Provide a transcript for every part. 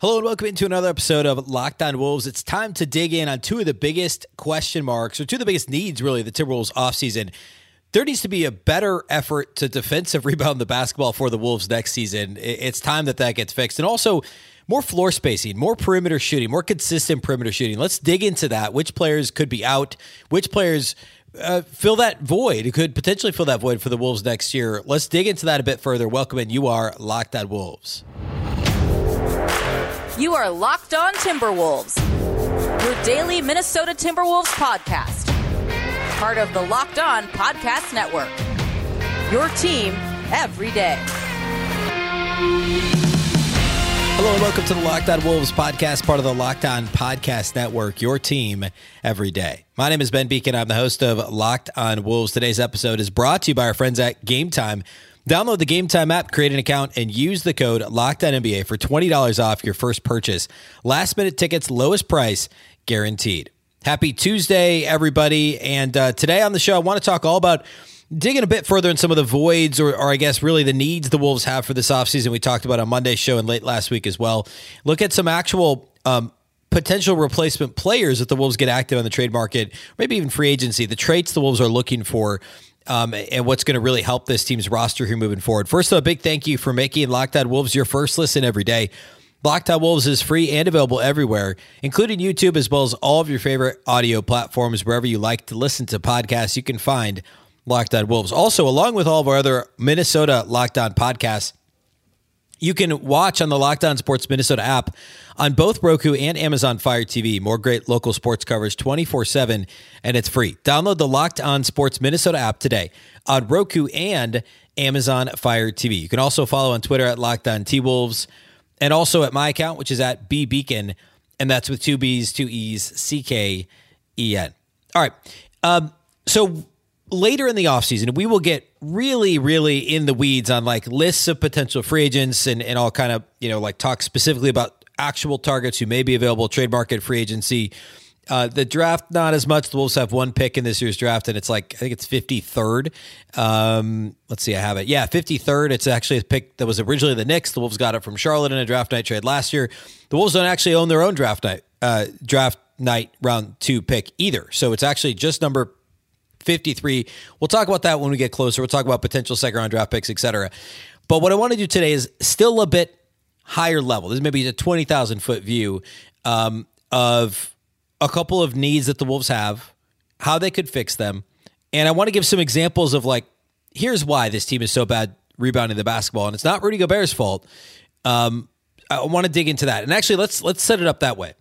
Hello and welcome into another episode of Locked On Wolves. It's time to dig in on two of the biggest question marks, or two of the biggest needs, really, the Timberwolves offseason. There needs to be a better effort to defensive rebound the basketball for the Wolves next season. It's time that that gets fixed. And also, more floor spacing, more perimeter shooting, more consistent perimeter shooting. Let's dig into that. Which players could be out? Which players fill that void? It could potentially fill that void for the Wolves next year. Let's dig into that a bit further. Welcome in. You are Locked On Wolves. You are Locked On Timberwolves, your daily Minnesota Timberwolves podcast, part of the Locked On Podcast Network, your team every day. Hello and welcome to the Locked On Wolves podcast, part of the Locked On Podcast Network, your team every day. My name is Ben Beecken. I'm the host of Locked On Wolves. Today's episode is brought to you by our friends at Game Time. Download the Game Time app, create an account, and use the code LOCKEDONNBA for $20 off your first purchase. Last-minute tickets, lowest price, guaranteed. Happy Tuesday, everybody. And today on the show, I want to talk all about digging a bit further in some of the voids or I guess really the needs the Wolves have for this offseason. We talked about on Monday's show and late last week as well. Look at some actual potential replacement players that the Wolves get active on the trade market, maybe even free agency, the traits the Wolves are looking for. And what's going to really help this team's roster here moving forward. First, though, a big thank you for making Locked On Wolves your first listen every day. Locked On Wolves is free and available everywhere, including YouTube, as well as all of your favorite audio platforms. Wherever you like to listen to podcasts, you can find Locked On Wolves. Also, along with all of our other Minnesota Locked On podcasts, you can watch on the Locked On Sports Minnesota app on both Roku and Amazon Fire TV. More great local sports coverage 24/7, and it's free. Download the Locked On Sports Minnesota app today on Roku and Amazon Fire TV. You can also follow on Twitter at Locked On T-Wolves and also at my account, which is at BBeacon, and that's with two B's, two E's, C-K-E-N. All right. So later in the offseason, we will get really in the weeds on like lists of potential free agents and all kind of, you know, like talk specifically about actual targets who may be available, trade market, free agency. The draft, not as much. The Wolves have one pick in this year's draft, and it's like, I think it's 53rd. Let's see, I have it. Yeah, 53rd. It's actually a pick that was originally the Knicks. The Wolves got it from Charlotte in a draft night trade last year. The Wolves don't actually own their own draft night round two pick either. So it's actually just number 53. We'll talk about that when we get closer. We'll talk about potential second-round draft picks, etc. But what I want to do today is still a bit higher level. This is maybe a 20,000-foot view of a couple of needs that the Wolves have, how they could fix them. And I want to give some examples of, like, here's why this team is so bad rebounding the basketball. And it's not Rudy Gobert's fault. I want to dig into that. And actually, let's set it up that way.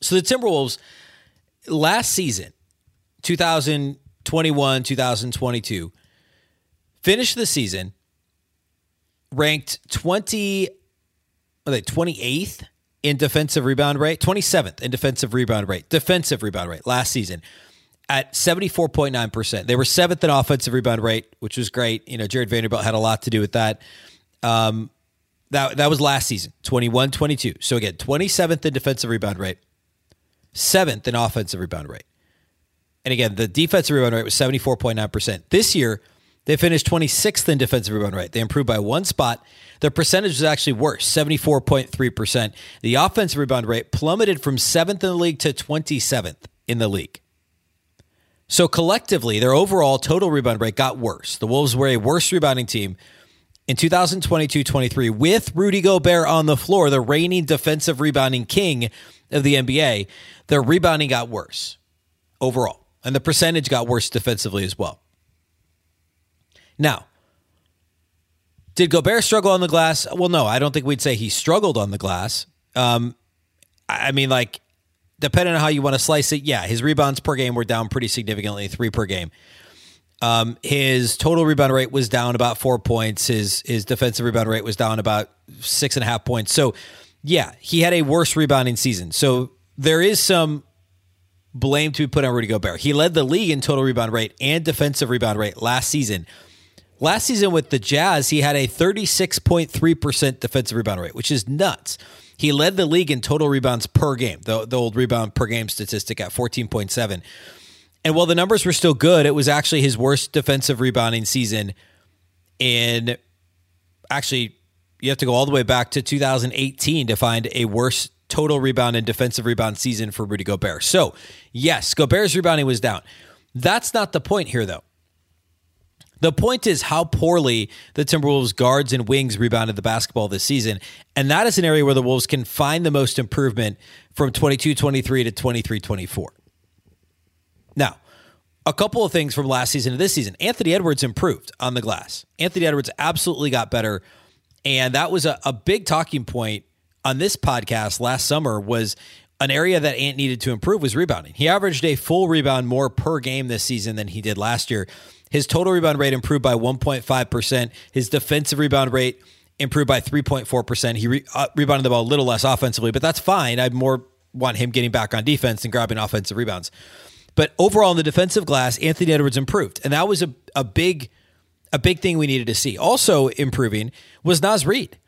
So the Timberwolves, last season, 2021, 2022, finished the season ranked 28th in defensive rebound rate, 27th in defensive rebound rate last season at 74.9%. They were 7th in offensive rebound rate, which was great. You know, Jared Vanderbilt had a lot to do with that. That was last season, 21, 22. So again, 27th in defensive rebound rate, 7th in offensive rebound rate. And again, the defensive rebound rate was 74.9%. This year, they finished 26th in defensive rebound rate. They improved by one spot. Their percentage was actually worse, 74.3%. The offensive rebound rate plummeted from 7th in the league to 27th in the league. So collectively, their overall total rebound rate got worse. The Wolves were a worse rebounding team in 2022-23 with Rudy Gobert on the floor, the reigning defensive rebounding king of the NBA. Their rebounding got worse overall. And the percentage got worse defensively as well. Now, did Gobert struggle on the glass? Well, no, I don't think we'd say he struggled on the glass. I mean, like, depending on how you want to slice it, yeah, his rebounds per game were down pretty significantly, 3 per game. His total rebound rate was down about 4 points. His defensive rebound rate was down about 6.5 points. So, yeah, he had a worse rebounding season. So there is some blame to be put on Rudy Gobert. He led the league in total rebound rate and defensive rebound rate last season. Last season with the Jazz, he had a 36.3% defensive rebound rate, which is nuts. He led the league in total rebounds per game, the old rebound per game statistic at 14.7. And while the numbers were still good, it was actually his worst defensive rebounding season in actually you have to go all the way back to 2018 to find a worse total rebound and defensive rebound season for Rudy Gobert. So yes, Gobert's rebounding was down. That's not the point here, though. The point is how poorly the Timberwolves guards and wings rebounded the basketball this season. And that is an area where the Wolves can find the most improvement from 22-23 to 23-24. Now, a couple of things from last season to this season. Anthony Edwards improved on the glass. Anthony Edwards absolutely got better. And that was a big talking point on this podcast last summer, was an area that Ant needed to improve was rebounding. He averaged a full rebound more per game this season than he did last year. His total rebound rate improved by 1.5%. His defensive rebound rate improved by 3.4%. He rebounded the ball a little less offensively, but that's fine. I more want him getting back on defense and grabbing offensive rebounds. But overall, in the defensive glass, Anthony Edwards improved. And that was a big thing we needed to see. Also improving was Naz Reid.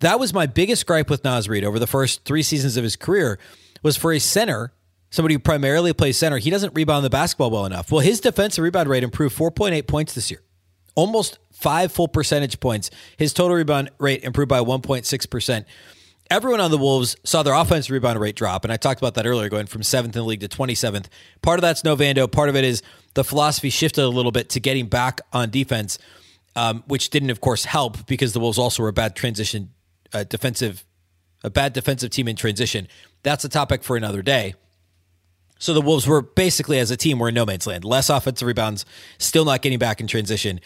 That was my biggest gripe with Naz Reid over the first three seasons of his career, was for a center, somebody who primarily plays center, he doesn't rebound the basketball well enough. Well, his defensive rebound rate improved 4.8 points this year, almost 5 full percentage points. His total rebound rate improved by 1.6%. Everyone on the Wolves saw their offensive rebound rate drop, and I talked about that earlier, going from 7th in the league to 27th. Part of that's Novando. Part of it is the philosophy shifted a little bit to getting back on defense, which didn't, of course, help because the Wolves also were a bad defensive team in transition. That's a topic for another day. So the Wolves were basically, as a team, were in no man's land. Less offensive rebounds, still not getting back in transition.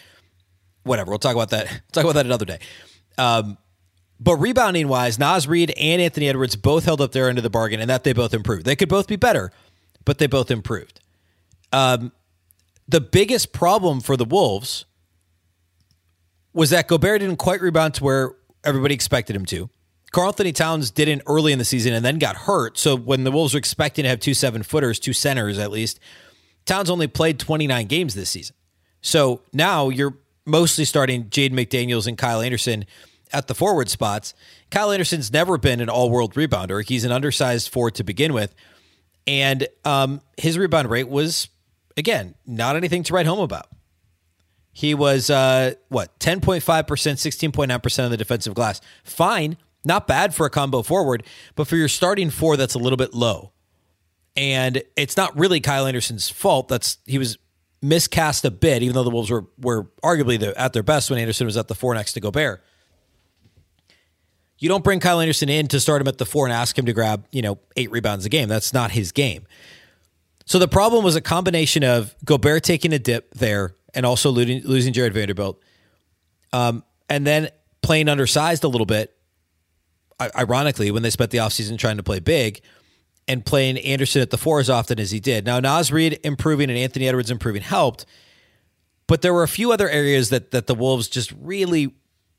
Whatever, we'll talk about that. Talk about that another day. But rebounding-wise, Naz Reid and Anthony Edwards both held up their end of the bargain, and that they both improved. They could both be better, but they both improved. The biggest problem for the Wolves was that Gobert didn't quite rebound to where everybody expected him to. Karl-Anthony Towns didn't early in the season and then got hurt. So when the Wolves were expecting to have 2 7-footers, 2 centers at least, Towns only played 29 games this season. So now you're mostly starting Jaden McDaniels and Kyle Anderson at the forward spots. Kyle Anderson's never been an all-world rebounder. He's an undersized forward to begin with. And his rebound rate was, again, not anything to write home about. He was, 10.5%, 16.9% on the defensive glass. Fine. Not bad for a combo forward, but for your starting four, that's a little bit low. And it's not really Kyle Anderson's fault. He was miscast a bit, even though the Wolves were arguably at their best when Anderson was at the 4 next to Gobert. You don't bring Kyle Anderson in to start him at the 4 and ask him to grab, 8 rebounds a game. That's not his game. So the problem was a combination of Gobert taking a dip there and also losing Jared Vanderbilt, and then playing undersized a little bit, ironically, when they spent the offseason trying to play big and playing Anderson at the 4 as often as he did. Now, Naz Reid improving and Anthony Edwards improving helped, but there were a few other areas that the Wolves just really,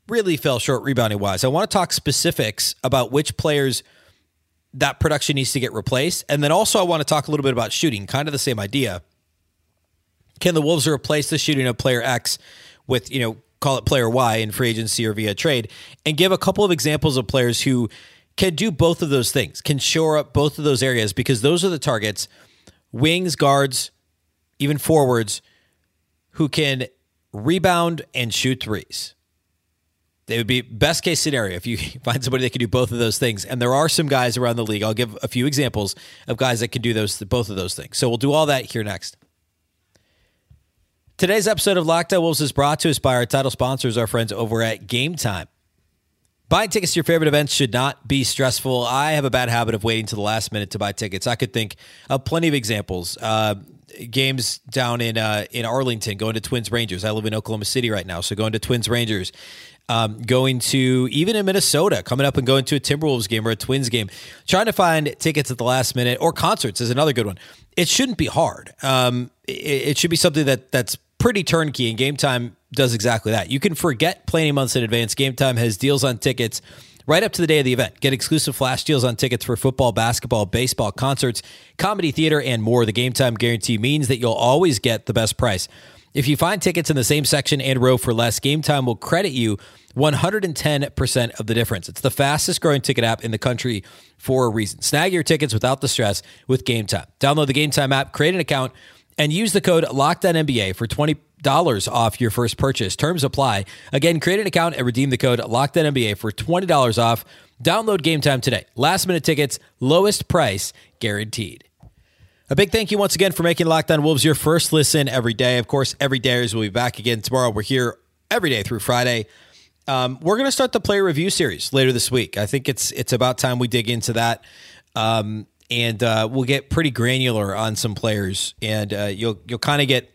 really fell short rebounding-wise. I want to talk specifics about which players that production needs to get replaced, and then also I want to talk a little bit about shooting, kind of the same idea. Can the Wolves replace the shooting of player X with, call it player Y in free agency or via trade, and give a couple of examples of players who can do both of those things, can shore up both of those areas, because those are the targets, wings, guards, even forwards, who can rebound and shoot threes. They would be best case scenario if you find somebody that can do both of those things. And there are some guys around the league. I'll give a few examples of guys that can do both of those things. So we'll do all that here next. Today's episode of Locked On Wolves is brought to us by our title sponsors, our friends over at Game Time. Buying tickets to your favorite events should not be stressful. I have a bad habit of waiting to the last minute to buy tickets. I could think of plenty of examples. Games down in Arlington, going to Twins Rangers. I live in Oklahoma City right now, so going to Twins Rangers. Going to, even in Minnesota, coming up and going to a Timberwolves game or a Twins game. Trying to find tickets at the last minute, or concerts is another good one. It shouldn't be hard. It should be something that's pretty turnkey, and Game Time does exactly that. You can forget planning months in advance. Game Time has deals on tickets right up to the day of the event. Get exclusive flash deals on tickets for football, basketball, baseball, concerts, comedy, theater, and more. The Game Time guarantee means that you'll always get the best price. If you find tickets in the same section and row for less, Game Time will credit you 110% of the difference. It's the fastest growing ticket app in the country for a reason. Snag your tickets without the stress with Game Time. Download the Game Time app, create an account, and use the code LOCKEDONNBA for 20 $20 off your first purchase. Terms apply. Again, create an account and redeem the code LOCKEDONNBA for $20 off. Download Game Time today. Last minute tickets, lowest price guaranteed. A big thank you once again for making Locked On Wolves your first listen every day. Of course, every dayers will be back again tomorrow. We're here every day through Friday. We're going to start the player review series later this week. I think it's about time we dig into that. And we'll get pretty granular on some players, and you'll kind of get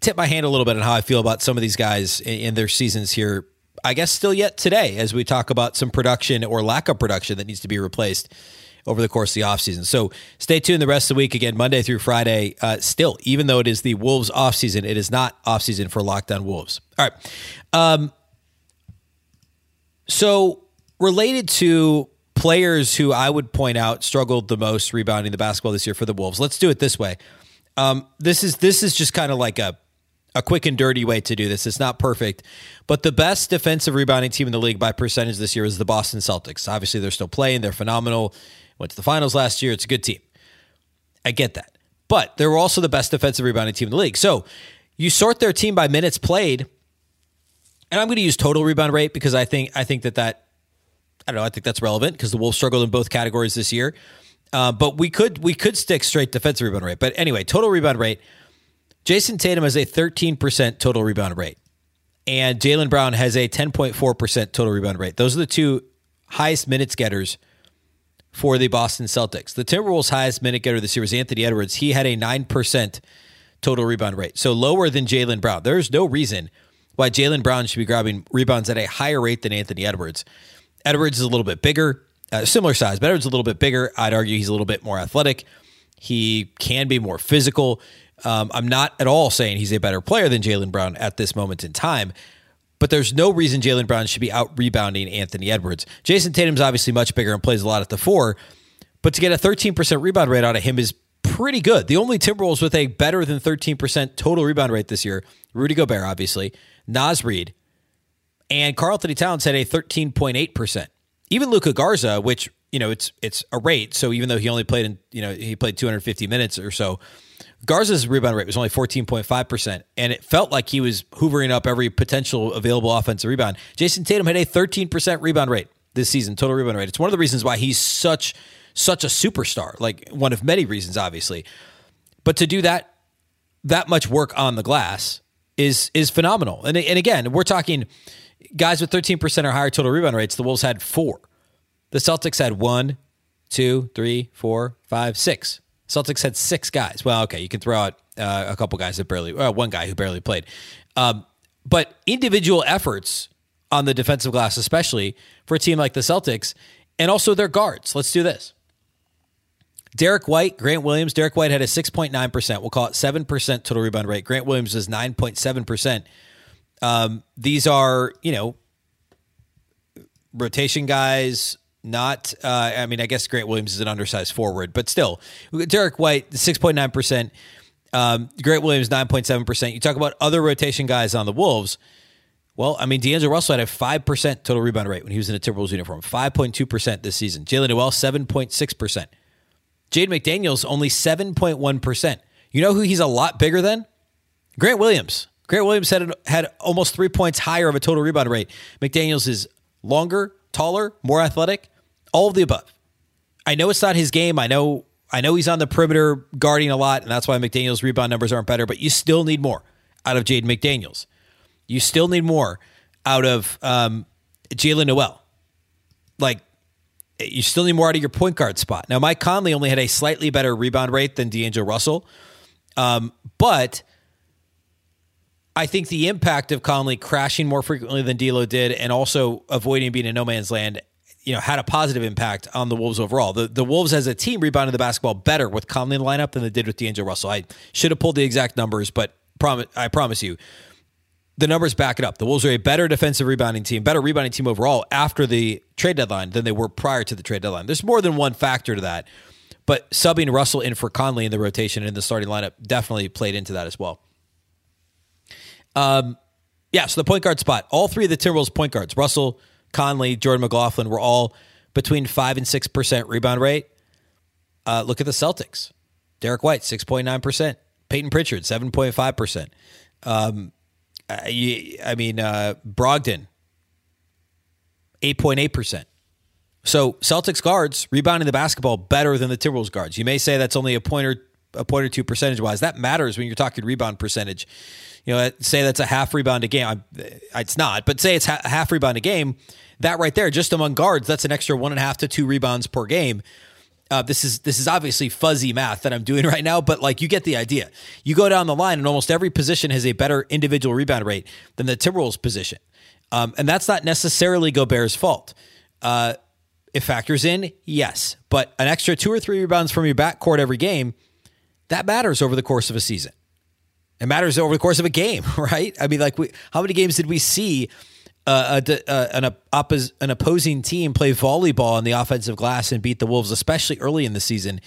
tip my hand a little bit on how I feel about some of these guys in their seasons here. I guess still yet today, as we talk about some production or lack of production that needs to be replaced over the course of the offseason. So stay tuned the rest of the week, again, Monday through Friday. Still, even though it is the Wolves offseason, it is not offseason for Locked On Wolves. All right. So related to players who I would point out struggled the most rebounding the basketball this year for the Wolves, let's do it this way. This is just kind of like a quick and dirty way to do this. It's not perfect, but the best defensive rebounding team in the league by percentage this year is the Boston Celtics. Obviously, they're still playing. They're phenomenal. Went to the finals last year. It's a good team. I get that. But they were also the best defensive rebounding team in the league. So you sort their team by minutes played, and I'm going to use total rebound rate because I think that's relevant because the Wolves struggled in both categories this year. But we could stick straight defensive rebound rate. But anyway, total rebound rate. Jason Tatum has a 13% total rebound rate, and Jaylen Brown has a 10.4% total rebound rate. Those are the two highest minutes getters for the Boston Celtics. The Timberwolves' highest minute getter this year was Anthony Edwards. He had a 9% total rebound rate, so lower than Jaylen Brown. There's no reason why Jaylen Brown should be grabbing rebounds at a higher rate than Anthony Edwards. Edwards is a little bit bigger. Similar size, but Edwards is a little bit bigger. I'd argue he's a little bit more athletic. He can be more physical. I'm not at all saying he's a better player than Jaylen Brown at this moment in time, but there's no reason Jaylen Brown should be out-rebounding Anthony Edwards. Jason Tatum's obviously much bigger and plays a lot at the four, but to get a 13% rebound rate out of him is pretty good. The only Timberwolves with a better than 13% total rebound rate this year, Rudy Gobert, obviously, Naz Reid, and Karl-Anthony Towns had a 13.8%. Even Luka Garza, which, it's a rate. So even though he only played he played 250 minutes or so, Garza's rebound rate was only 14.5%. And it felt like he was hoovering up every potential available offensive rebound. Jason Tatum had a 13% rebound rate this season, total rebound rate. It's one of the reasons why he's such a superstar, like one of many reasons, obviously. But to do that much work on the glass is phenomenal. And again, we're talking guys with 13% or higher total rebound rates. The Wolves had 4. The Celtics had 1, 2, 3, 4, 5, 6. Celtics had 6 guys. Well, okay, you can throw out a couple guys that one guy who barely played. But individual efforts on the defensive glass, especially for a team like the Celtics, and also their guards. Let's do this. Derek White, Grant Williams. Derek White had a 6.9%. We'll call it 7% total rebound rate. Grant Williams was 9.7%. These are, rotation guys, not, I guess Grant Williams is an undersized forward, but still, Derek White, 6.9%, Grant Williams, 9.7%. You talk about other rotation guys on the Wolves. Well, D'Angelo Russell had a 5% total rebound rate when he was in a Timberwolves uniform, 5.2% this season. Jaylen Nowell, 7.6%. Jaden McDaniels, only 7.1%. You know who he's a lot bigger than? Grant Williams. Grant Williams had almost 3 points higher of a total rebound rate. McDaniels is longer, taller, more athletic, all of the above. I know it's not his game. I know he's on the perimeter guarding a lot, and that's why McDaniels' rebound numbers aren't better, but you still need more out of Jaden McDaniels. You still need more out of Jaylen Nowell. You still need more out of your point guard spot. Now, Mike Conley only had a slightly better rebound rate than D'Angelo Russell, but I think the impact of Conley crashing more frequently than D'Lo did and also avoiding being in no man's land, had a positive impact on the Wolves overall. The Wolves as a team rebounded the basketball better with Conley in the lineup than they did with D'Angelo Russell. I should have pulled the exact numbers, but I promise you, the numbers back it up. The Wolves are a better defensive rebounding team, better rebounding team overall after the trade deadline than they were prior to the trade deadline. There's more than one factor to that, but subbing Russell in for Conley in the rotation and in the starting lineup definitely played into that as well. So the point guard spot, all three of the Timberwolves point guards, Russell, Conley, Jordan McLaughlin, were all between 5% and 6% rebound rate. Look at the Celtics. Derek White, 6.9%. Peyton Pritchard, 7.5%. Brogdon, 8.8%. So Celtics guards rebounding the basketball better than the Timberwolves guards. You may say that's only a point or two percentage-wise. That matters when you're talking rebound percentage. You know, say that's a half rebound a game. It's not, but say it's half rebound a game. That right there, just among guards, that's an extra 1.5 to 2 rebounds per game. This is obviously fuzzy math that I'm doing right now, but like you get the idea. You go down the line, and almost every position has a better individual rebound rate than the Timberwolves position, and that's not necessarily Gobert's fault. It factors in, yes, but an extra 2 or 3 rebounds from your backcourt every game, that matters over the course of a season. It matters over the course of a game, right? I mean, like, how many games did we see an opposing team play volleyball on the offensive glass and beat the Wolves, especially early in the season?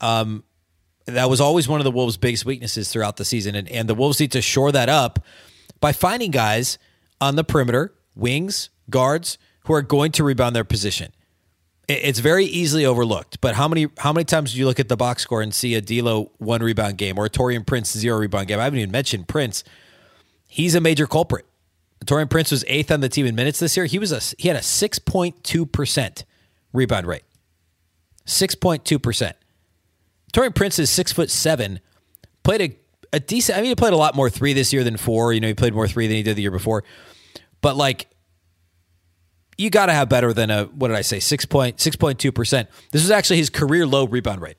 That was always one of the Wolves' biggest weaknesses throughout the season, and the Wolves need to shore that up by finding guys on the perimeter, wings, guards, who are going to rebound their position. It's very easily overlooked, but how many times do you look at the box score and see a D'Lo 1 rebound game or a Taurean Prince 0 rebound game? I haven't even mentioned Prince. He's a major culprit. Taurean Prince was 8th on the team in minutes this year. He had a 6.2% rebound rate. 6.2%. Taurean Prince is 6'7", played a decent. I mean, he played a lot more 3 this year than 4. You know, he played more 3 than he did the year before, but like, you got to have better than 6.2%. This was actually his career low rebound rate.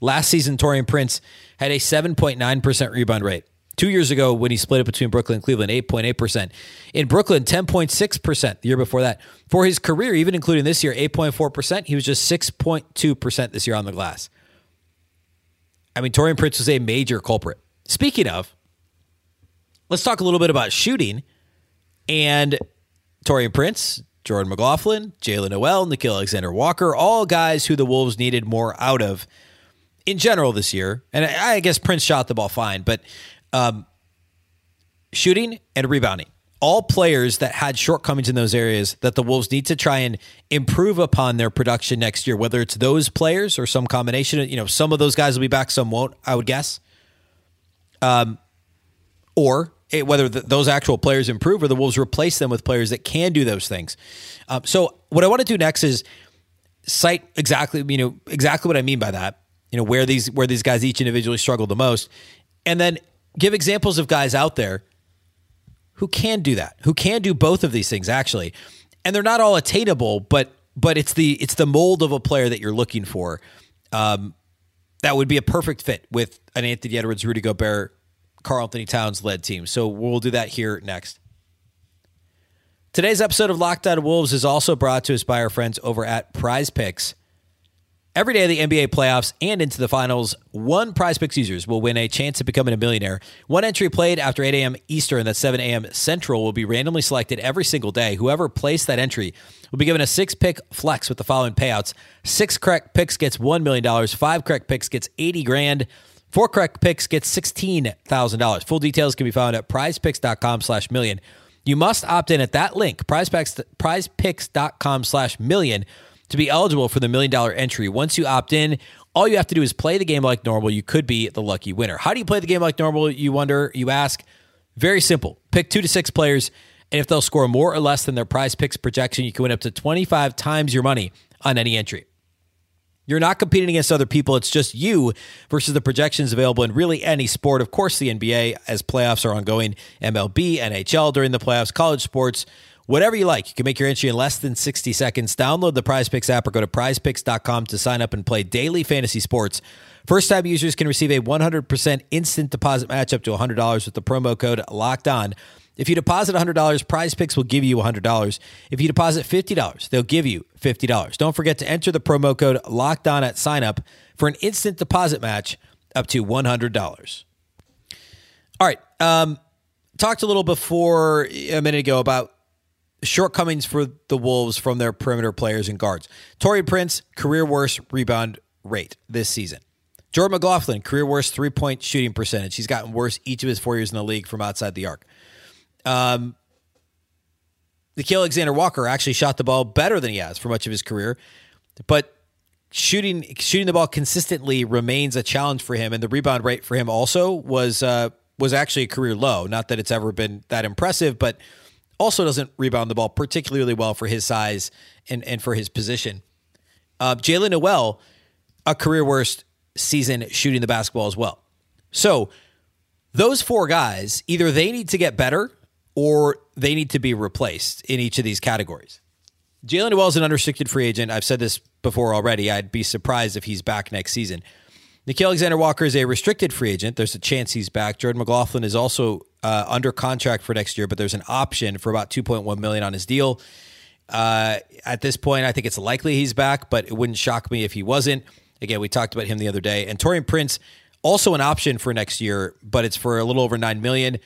Last season, Taurean Prince had a 7.9% rebound rate. 2 years ago, when he split it between Brooklyn and Cleveland, 8.8%. In Brooklyn, 10.6% the year before that. For his career, even including this year, 8.4%, he was just 6.2% this year on the glass. I mean, Taurean Prince was a major culprit. Speaking of, let's talk a little bit about shooting. And Taurean Prince, Jordan McLaughlin, Jaylen Nowell, Nickeil Alexander-Walker, all guys who the Wolves needed more out of in general this year. And I guess Prince shot the ball fine, but shooting and rebounding, all players that had shortcomings in those areas that the Wolves need to try and improve upon their production next year, whether it's those players or some combination. You know, some of those guys will be back, some won't, I would guess. Whether those actual players improve or the Wolves replace them with players that can do those things. So what I want to do next is cite exactly what I mean by that, you know, where these guys each individually struggle the most, and then give examples of guys out there who can do that, who can do both of these things actually. And they're not all attainable, but it's the mold of a player that you're looking for. That would be a perfect fit with an Anthony Edwards, Rudy Gobert, Karl-Anthony Towns led team. So we'll do that here next. Today's episode of Locked On Wolves is also brought to us by our friends over at Prize Picks. Every day of the NBA playoffs and into the finals, one Prize Picks users will win a chance at becoming a millionaire. One entry played after 8 a.m. Eastern, that's 7 a.m. Central, will be randomly selected every single day. Whoever placed that entry will be given a 6-pick flex with the following payouts. 6 correct picks gets $1 million. 5 correct picks gets $80,000. 4 correct picks get $16,000. Full details can be found at prizepicks.com/million. You must opt in at that link, prizepicks.com/million, to be eligible for the $1 million entry. Once you opt in, all you have to do is play the game like normal. You could be the lucky winner. How do you play the game like normal, you ask? Very simple. Pick 2 to 6 players, and if they'll score more or less than their Prize Picks projection, you can win up to 25 times your money on any entry. You're not competing against other people. It's just you versus the projections available in really any sport. Of course, the NBA as playoffs are ongoing, MLB, NHL during the playoffs, college sports, whatever you like. You can make your entry in less than 60 seconds. Download the PrizePicks app or go to prizepicks.com to sign up and play daily fantasy sports. First-time users can receive a 100% instant deposit match up to $100 with the promo code LOCKEDON. If you deposit $100, Prize Picks will give you $100. If you deposit $50, they'll give you $50. Don't forget to enter the promo code LOCKEDON at signup for an instant deposit match up to $100. All right. Talked a little before a minute ago about shortcomings for the Wolves from their perimeter players and guards. Taurean Prince, career worst rebound rate this season. Jordan McLaughlin, career worst three-point shooting percentage. He's gotten worse each of his 4 years in the league from outside the arc. Nickeil Alexander-Walker actually shot the ball better than he has for much of his career, but shooting the ball consistently remains a challenge for him, and the rebound rate for him also was was actually a career low. Not that it's ever been that impressive, but also doesn't rebound the ball particularly well for his size and for his position. Jaylen Nowell, a career worst season shooting the basketball as well. So those four guys, either they need to get better or they need to be replaced in each of these categories. Jaylen Nowell is an unrestricted free agent. I've said this before already. I'd be surprised if he's back next season. Nickeil Alexander-Walker is a restricted free agent. There's a chance he's back. Jordan McLaughlin is also under contract for next year, but there's an option for about $2.1 million on his deal. At this point, I think it's likely he's back, but it wouldn't shock me if he wasn't. Again, we talked about him the other day. And Taurean Prince, also an option for next year, but it's for a little over $9 million,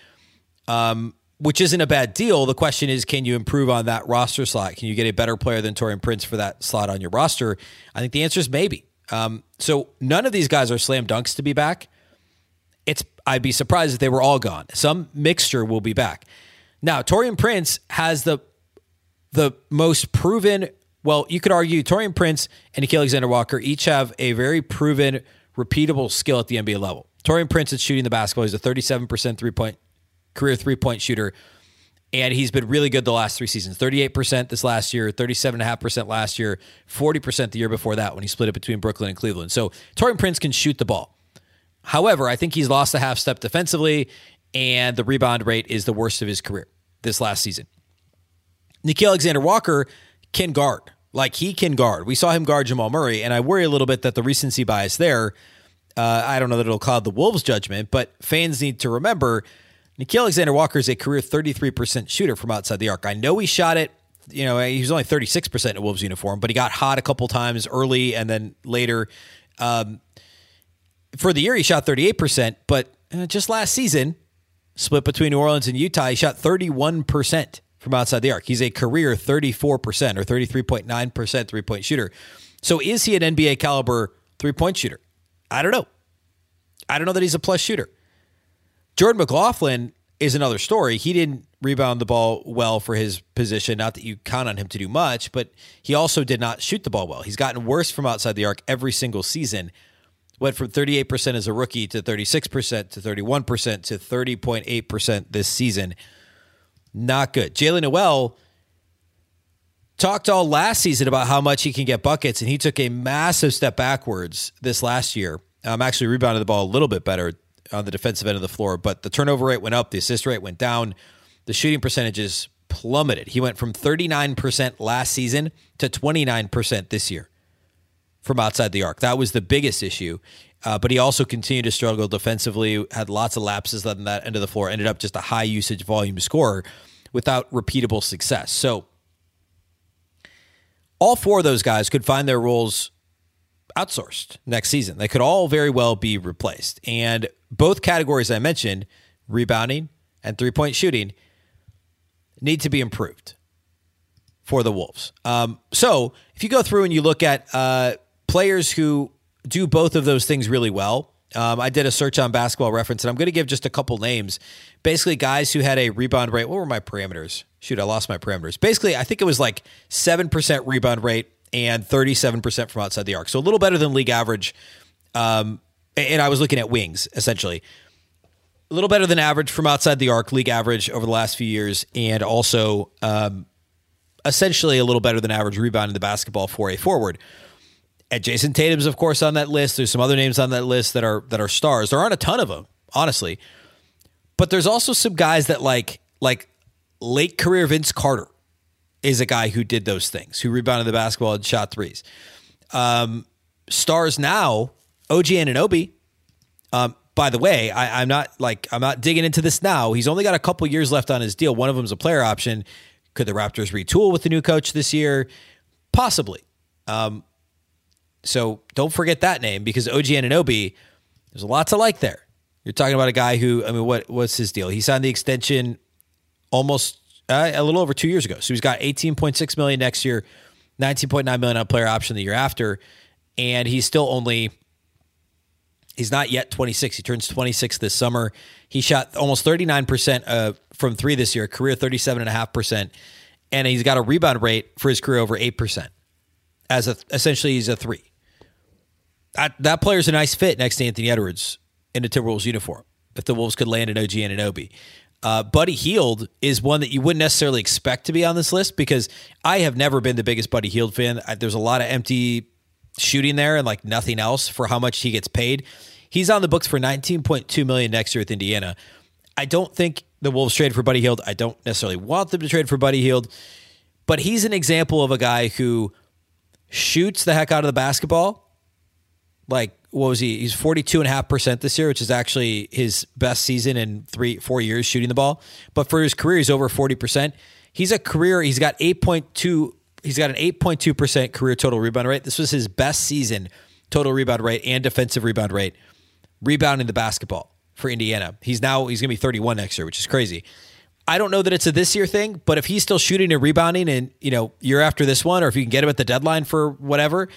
which isn't a bad deal. The question is, can you improve on that roster slot? Can you get a better player than Taurean Prince for that slot on your roster? I think the answer is maybe. So none of these guys are slam dunks to be back. I'd be surprised if they were all gone. Some mixture will be back. Now, Taurean Prince has the most proven, well, you could argue Taurean Prince and Nickeil Alexander-Walker each have a very proven, repeatable skill at the NBA level. Taurean Prince is shooting the basketball. He's a 37% career three-point shooter, and he's been really good the last three seasons. 38% this last year, 37.5% last year, 40% the year before that when he split it between Brooklyn and Cleveland. So Taurean Prince can shoot the ball. However, I think he's lost a half step defensively, and the rebound rate is the worst of his career this last season. Nickeil Alexander-Walker can guard. Like, he can guard. We saw him guard Jamal Murray, and I worry a little bit that the recency bias there, I don't know that it'll cloud the Wolves' judgment, but fans need to remember Nickeil Alexander-Walker is a career 33% shooter from outside the arc. I know he shot it, he was only 36% in a Wolves uniform, but he got hot a couple times early and then later. For the year, he shot 38%, but just last season, split between New Orleans and Utah, he shot 31% from outside the arc. He's a career 34% or 33.9% three-point shooter. So is he an NBA caliber three-point shooter? I don't know. I don't know that he's a plus shooter. Jordan McLaughlin is another story. He didn't rebound the ball well for his position. Not that you count on him to do much, but he also did not shoot the ball well. He's gotten worse from outside the arc every single season. Went from 38% as a rookie to 36% to 31% to 30.8% this season. Not good. Jaylen Nowell talked all last season about how much he can get buckets, and he took a massive step backwards this last year. Actually rebounded the ball a little bit better on the defensive end of the floor, but the turnover rate went up, the assist rate went down, the shooting percentages plummeted. He went from 39% last season to 29% this year from outside the arc. That was the biggest issue, but he also continued to struggle defensively, had lots of lapses on that end of the floor, ended up just a high usage volume scorer without repeatable success. So all four of those guys could find their roles outsourced next season. They could all very well be replaced. And both categories I mentioned, rebounding and three-point shooting, need to be improved for the Wolves. So if you go through and you look at players who do both of those things really well, I did a search on Basketball Reference, and I'm going to give just a couple names. Basically, guys who had a rebound rate. What were my parameters? Shoot, I lost my parameters. Basically, I think it was like 7% rebound rate, and 37% from outside the arc. So a little better than league average. And I was looking at wings, essentially. A little better than average from outside the arc, league average over the last few years, and also essentially a little better than average rebound in the basketball for a forward. And Jason Tatum's, of course, on that list. There's some other names on that list that are stars. There aren't a ton of them, honestly. But there's also some guys that like late career Vince Carter is a guy who did those things, who rebounded the basketball and shot threes. Stars now, OG Anunoby. By the way, I'm not digging into this now. He's only got a couple years left on his deal. One of them is a player option. Could the Raptors retool with the new coach this year? Possibly. So don't forget that name, because OG Anunoby, there's a lot to like there. You're talking about a guy who, what's his deal? He signed the extension almost a little over 2 years ago. So he's got $18.6 million next year, $19.9 million on player option the year after. And he's still he's not yet 26. He turns 26 this summer. He shot almost 39% from three this year, career 37.5%. And he's got a rebound rate for his career over 8%. Essentially, he's a three. That player's a nice fit next to Anthony Edwards in a Timberwolves uniform. if the Wolves could land an OG Anunoby. Buddy Hield is one that you wouldn't necessarily expect to be on this list because I have never been the biggest Buddy Hield fan. There's a lot of empty shooting there and like nothing else for how much he gets paid. He's on the books for $19.2 million next year with Indiana. I don't think the Wolves trade for Buddy Hield. I don't necessarily want them to trade for Buddy Hield, but he's an example of a guy who shoots the heck out of the basketball. Like, what was he? He's 42.5% this year, which is actually his best season in 3-4 years shooting the ball. But for his career, he's over 40%. He's got an 8.2% career total rebound rate. This was his best season total rebound rate and defensive rebound rate, rebounding the basketball for Indiana. He's going to be 31 next year, which is crazy. I don't know that it's a this year thing, but if he's still shooting and rebounding and, year after this one, or if you can get him at the deadline for whatever,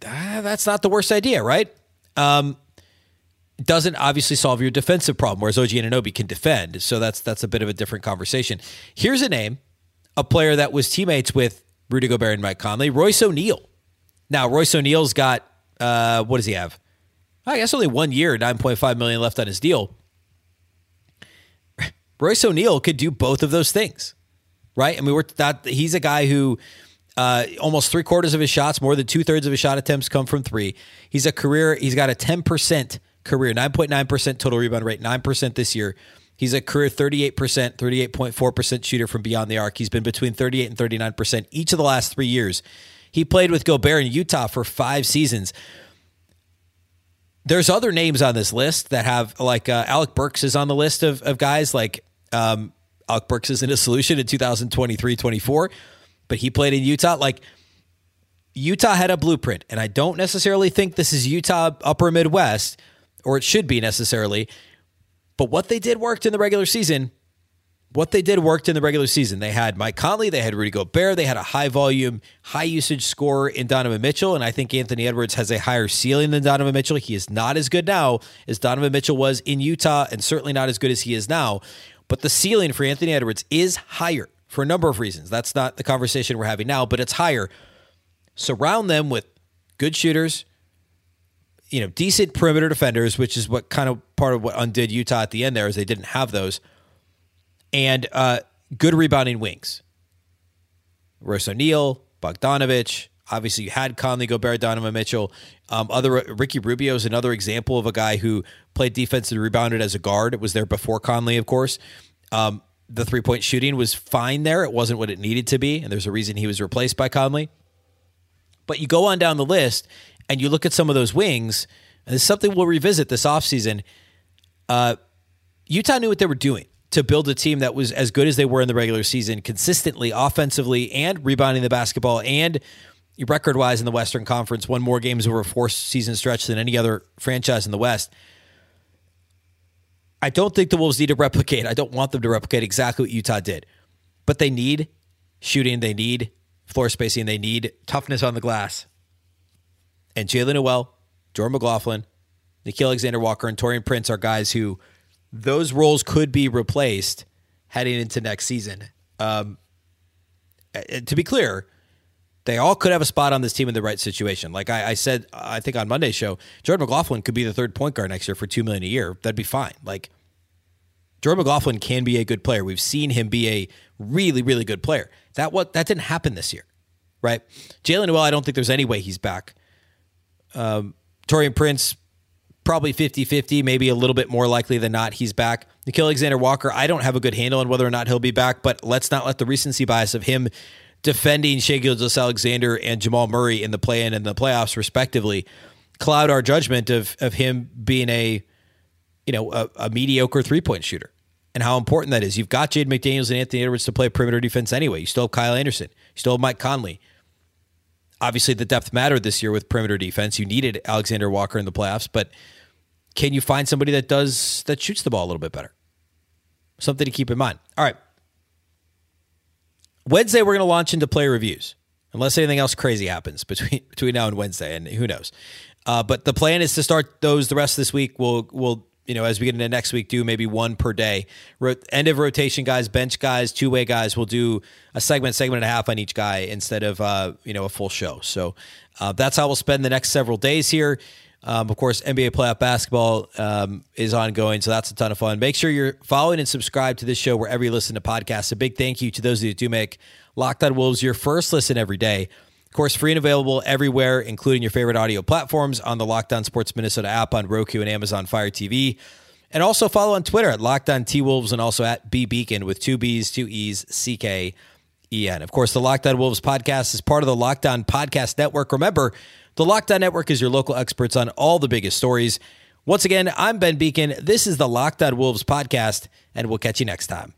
that's not the worst idea, right? It doesn't obviously solve your defensive problem, whereas OG Anunoby can defend. So that's a bit of a different conversation. Here's a name, a player that was teammates with Rudy Gobert and Mike Conley, Royce O'Neale. Now, Royce O'Neale's got, what does he have? I guess only 1 year, $9.5 million left on his deal. Royce O'Neale could do both of those things, right? I mean, he's a guy who almost 3/4 of his shots, more than 2/3 of his shot attempts come from three. He's got a 10% career, 9.9% total rebound rate, 9% this year. He's a career 38.4% shooter from beyond the arc. He's been between 38 and 39% each of the last 3 years. He played with Gobert in Utah for 5 seasons. There's other names on this list that have Alec Burks is on the list of guys. Alec Burks isn't a solution in 2023-24, but he played in Utah. Utah had a blueprint, and I don't necessarily think this is Utah upper Midwest, or it should be necessarily, but what they did worked in the regular season. They had Mike Conley, they had Rudy Gobert, they had a high volume, high usage scorer in Donovan Mitchell, and I think Anthony Edwards has a higher ceiling than Donovan Mitchell. He is not as good now as Donovan Mitchell was in Utah, and certainly not as good as he is now, but the ceiling for Anthony Edwards is higher for a number of reasons. That's not the conversation we're having now, but it's higher. Surround them with good shooters, decent perimeter defenders, which is what kind of part of what undid Utah at the end there is they didn't have those. And good rebounding wings. Royce O'Neale, Bogdanovich. Obviously, you had Conley, Gobert, Donovan Mitchell. Ricky Rubio is another example of a guy who played defense and rebounded as a guard. It was there before Conley, of course. The three-point shooting was fine there. It wasn't what it needed to be, and there's a reason he was replaced by Conley. But you go on down the list, and you look at some of those wings, and it's something we'll revisit this offseason. Utah knew what they were doing to build a team that was as good as they were in the regular season, consistently offensively and rebounding the basketball and record-wise in the Western Conference, won more games over a four-season stretch than any other franchise in the West. I don't think the Wolves need to replicate. I don't want them to replicate exactly what Utah did. But they need shooting, they need floor spacing, they need toughness on the glass. And Jaylen Nowell, Jordan McLaughlin, Nickeil Alexander-Walker, and Taurean Prince are guys who those roles could be replaced heading into next season. To be clear, they all could have a spot on this team in the right situation. Like I said, I think on Monday's show, Jordan McLaughlin could be the third point guard next year for $2 million a year. That'd be fine. Jordan McLaughlin can be a good player. We've seen him be a really, really good player. That didn't happen this year, right? Jaylen Nowell, I don't think there's any way he's back. Taurean Prince, probably 50-50, maybe a little bit more likely than not he's back. Nickeil Alexander-Walker, I don't have a good handle on whether or not he'll be back, but let's not let the recency bias of him defending Shai Gilgeous-Alexander and Jamal Murray in the play-in and the playoffs, respectively, cloud our judgment of him being a mediocre three-point shooter and how important that is. You've got Jaden McDaniels and Anthony Edwards to play perimeter defense anyway. You still have Kyle Anderson. You still have Mike Conley. Obviously, the depth mattered this year with perimeter defense. You needed Alexander-Walker in the playoffs, but can you find somebody that shoots the ball a little bit better? Something to keep in mind. All right. Wednesday, we're going to launch into player reviews, unless anything else crazy happens between now and Wednesday, and who knows. But the plan is to start those the rest of this week. We'll as we get into next week, do maybe one per day. End of rotation guys, bench guys, two-way guys. We'll do a segment and a half on each guy instead of a full show. So that's how we'll spend the next several days here. Of course, NBA playoff basketball is ongoing, so that's a ton of fun. Make sure you're following and subscribed to this show wherever you listen to podcasts. A big thank you to those of you that do make Locked On Wolves your first listen every day. Of course, free and available everywhere, including your favorite audio platforms on the Locked On Sports Minnesota app on Roku and Amazon Fire TV. And also follow on Twitter at Locked On T-Wolves and also at B-Beecken with two B's, two E's, C-K-E-N. Of course, the Locked On Wolves podcast is part of the Locked On Podcast Network. Remember, the Locked On Network is your local experts on all the biggest stories. Once again, I'm Ben Beecken. This is the Locked On Wolves podcast, and we'll catch you next time.